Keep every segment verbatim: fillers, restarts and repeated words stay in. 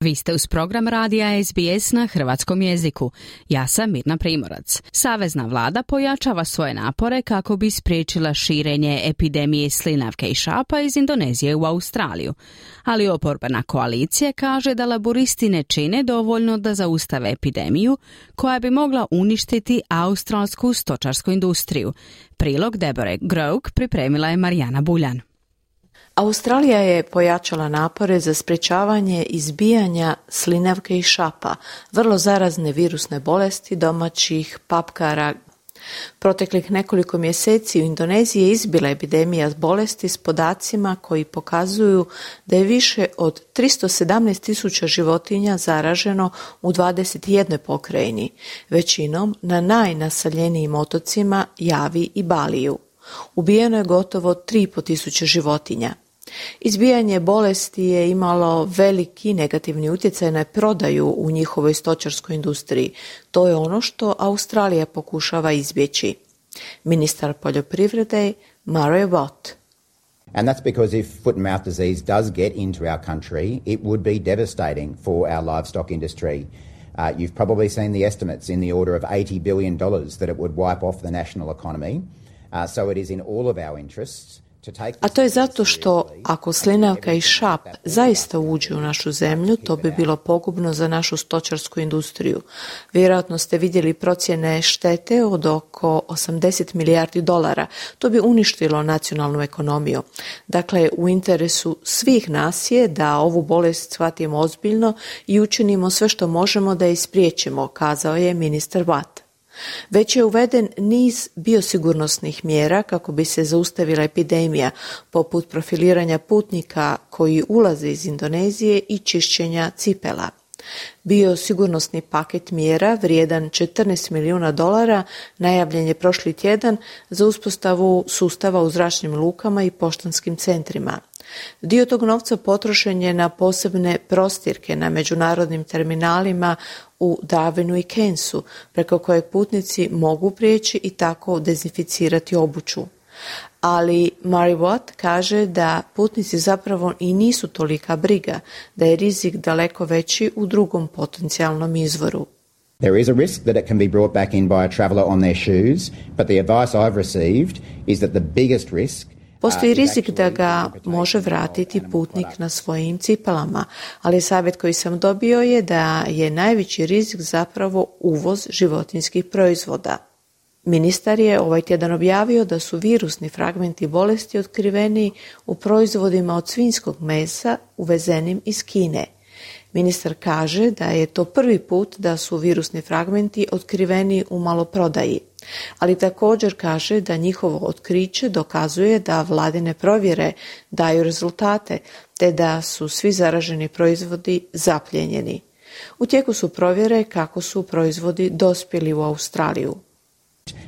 Vi ste uz program radija S B S na hrvatskom jeziku. Ja sam Mirna Primorac. Savezna vlada pojačava svoje napore kako bi spriječila širenje epidemije slinavke i šapa iz Indonezije u Australiju. Ali oporbena koalicija kaže da laburisti ne čine dovoljno da zaustave epidemiju koja bi mogla uništiti australsku stočarsku industriju. Prilog Deborah Groke pripremila je Marijana Buljan. Australija je pojačala napore za sprječavanje izbijanja slinavke i šapa, vrlo zarazne virusne bolesti domaćih papkara. Proteklih nekoliko mjeseci u Indoneziji je izbila epidemija bolesti s podacima koji pokazuju da je više od tristo sedamnaest tisuća životinja zaraženo u dvadeset jednoj pokrajini, većinom na najnaseljenijim otocima Javi i Baliju. Ubijeno je gotovo tri i pol tisuće životinja. Izbijanje bolesti je imalo veliki negativni utjecaj na prodaju u njihovoj stočarskoj industriji. To je ono što Australija pokušava izbjeći. Ministar poljoprivrede Murray Watt. And that's because if foot and mouth disease does get into our country, it would be devastating for our livestock industry. Uh, you've probably seen the estimates in the order of eighty billion dollars that it would wipe off the national economy. Uh, so it is in all of our interests. A to je zato što ako slinavka i šap zaista uđu u našu zemlju, to bi bilo pogubno za našu stočarsku industriju. Vjerojatno ste vidjeli procjene štete od oko osamdeset milijardi dolara. To bi uništilo nacionalnu ekonomiju. Dakle, u interesu svih nas je da ovu bolest shvatimo ozbiljno i učinimo sve što možemo da je spriječimo, kazao je ministar Watt. Već je uveden niz biosigurnosnih mjera kako bi se zaustavila epidemija, poput profiliranja putnika koji ulaze iz Indonezije i čišćenja cipela. Biosigurnosni paket mjera vrijedan četrnaest milijuna dolara najavljen je prošli tjedan za uspostavu sustava u zračnim lukama i poštanskim centrima. Dio tog novca potrošen je na posebne prostirke na međunarodnim terminalima u Darwinu i Kensu, preko koje putnici mogu prijeći i tako dezinficirati obuću. Ali Murray Watt kaže da putnici zapravo i nisu tolika briga, da je rizik daleko veći u drugom potencijalnom izvoru. There is a risk that it can be brought back in by a traveller on their shoes, but the advice I've received is that the biggest risk. Postoji rizik da ga može vratiti putnik na svojim cipelama, ali savjet koji sam dobio je da je najveći rizik zapravo uvoz životinjskih proizvoda. Ministar je ovaj tjedan objavio da su virusni fragmenti bolesti otkriveni u proizvodima od svinjskog mesa uvezenim iz Kine. Ministar kaže da je to prvi put da su virusni fragmenti otkriveni u maloprodaji, ali također kaže da njihovo otkriće dokazuje da vladine provjere daju rezultate, te da su svi zaraženi proizvodi zapljenjeni. U tijeku su provjere kako su proizvodi dospjeli u Australiju.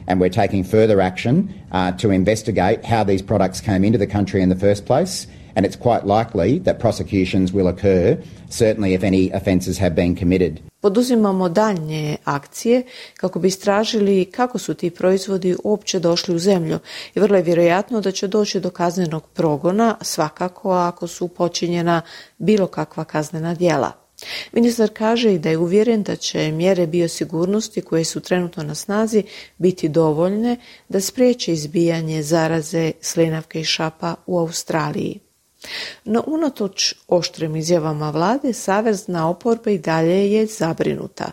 And we're taking further action uh, to investigate how these products came into the country in the first place. And it's quite likely that prosecutions will occur, certainly if any offences have been committed. Poduzimamo daljnje akcije kako bi istražili kako su ti proizvodi uopće došli u zemlju i vrlo je vjerojatno da će doći do kaznenog progona, svakako ako su počinjena bilo kakva kaznena djela. Ministar kaže i da je uvjeren da će mjere biosigurnosti koje su trenutno na snazi biti dovoljne da spriječe izbijanje zaraze slinavke i šapa u Australiji. No unatoč oštrim izjavama vlade, savezna oporba i dalje je zabrinuta.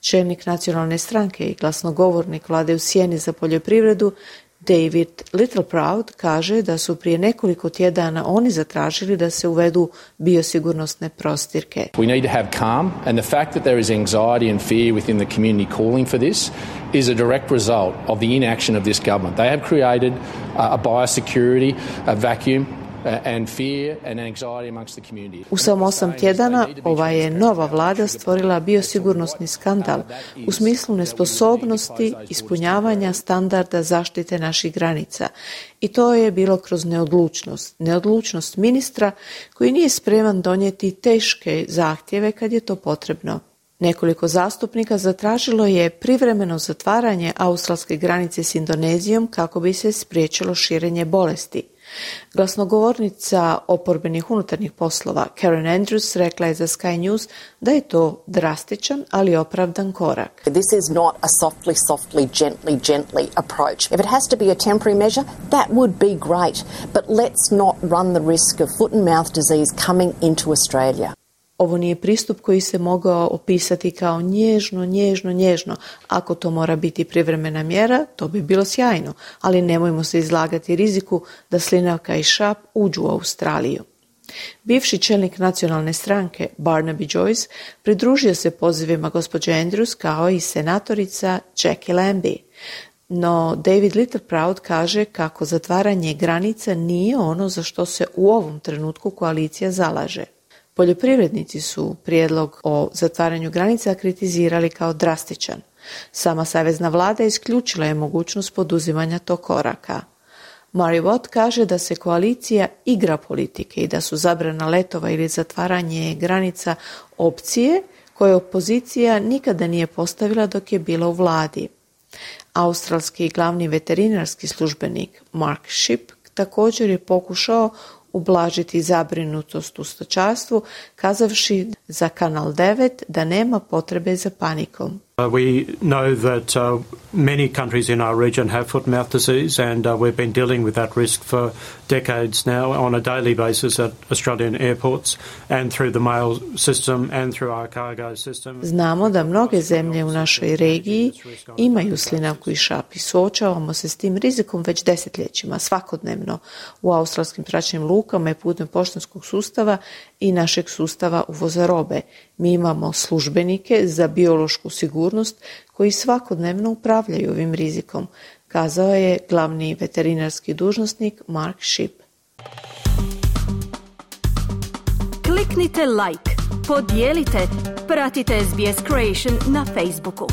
Čelnik nacionalne stranke i glasnogovornik vlade u sjeni za poljoprivredu David Littleproud kaže da su prije nekoliko tjedana oni zatražili da se uvedu biosigurnosne prostirke. We need to have calm, and the fact that there is anxiety and fear within the community calling for this is a direct result of the inaction of this government. They have created a biosecurity, a vacuum. And fear and anxiety amongst the community. U samo osam tjedana ova je nova vlada stvorila biosigurnosni skandal u smislu nesposobnosti ispunjavanja standarda zaštite naših granica. I to je bilo kroz neodlučnost. Neodlučnost ministra koji nije spreman donijeti teške zahtjeve kad je to potrebno. Nekoliko zastupnika zatražilo je privremeno zatvaranje australske granice s Indonezijom kako bi se spriječilo širenje bolesti. Glasnogovornica oporbenih unutarnjih poslova Karen Andrews rekla je za Sky News da je to drastičan, ali opravdan korak. This is not a softly, softly, gently, gently approach. If it has to be a temporary measure, that would be great, but let's not run the risk of foot and mouth disease coming into Australia. Ovo nije pristup koji se mogao opisati kao nježno, nježno, nježno. Ako to mora biti privremena mjera, to bi bilo sjajno, ali nemojmo se izlagati riziku da slinavka i šap uđu u Australiju. Bivši čelnik nacionalne stranke Barnaby Joyce pridružio se pozivima gospođe Andrews kao i senatorica Jackie Lambie. No David Littleproud kaže kako zatvaranje granica nije ono za što se u ovom trenutku koalicija zalaže. Poljoprivrednici su prijedlog o zatvaranju granica kritizirali kao drastičan. Sama savezna vlada isključila je mogućnost poduzimanja tog koraka. Murray Watt kaže da se koalicija igra politike i da su zabrana letova ili zatvaranje granica opcije koje opozicija nikada nije postavila dok je bila u vladi. Australski glavni veterinarski službenik Mark Schipp također je pokušao ublažiti zabrinutost u stočarstvu, kazavši za Kanal devet da nema potrebe za panikom. We know that uh, many countries in our region have foot and mouth disease and uh, we've been dealing with that risk for decades now on a daily basis at Australian airports and through the mail system and through our cargo system. Znamo da mnoge zemlje u našoj regiji imaju slinavku i šap i suočavamo se s tim rizikom već desetljećima, svakodnevno u australskim zračnim lukama i putem poštanskog sustava i našeg sustava uvoza robe. Mi imamo službenike za biološku sigurnost koji svakodnevno upravljaju ovim rizikom, kazao je glavni veterinarski dužnosnik Mark Schipp. Kliknite like, podijelite, pratite S B S Creation na Facebooku.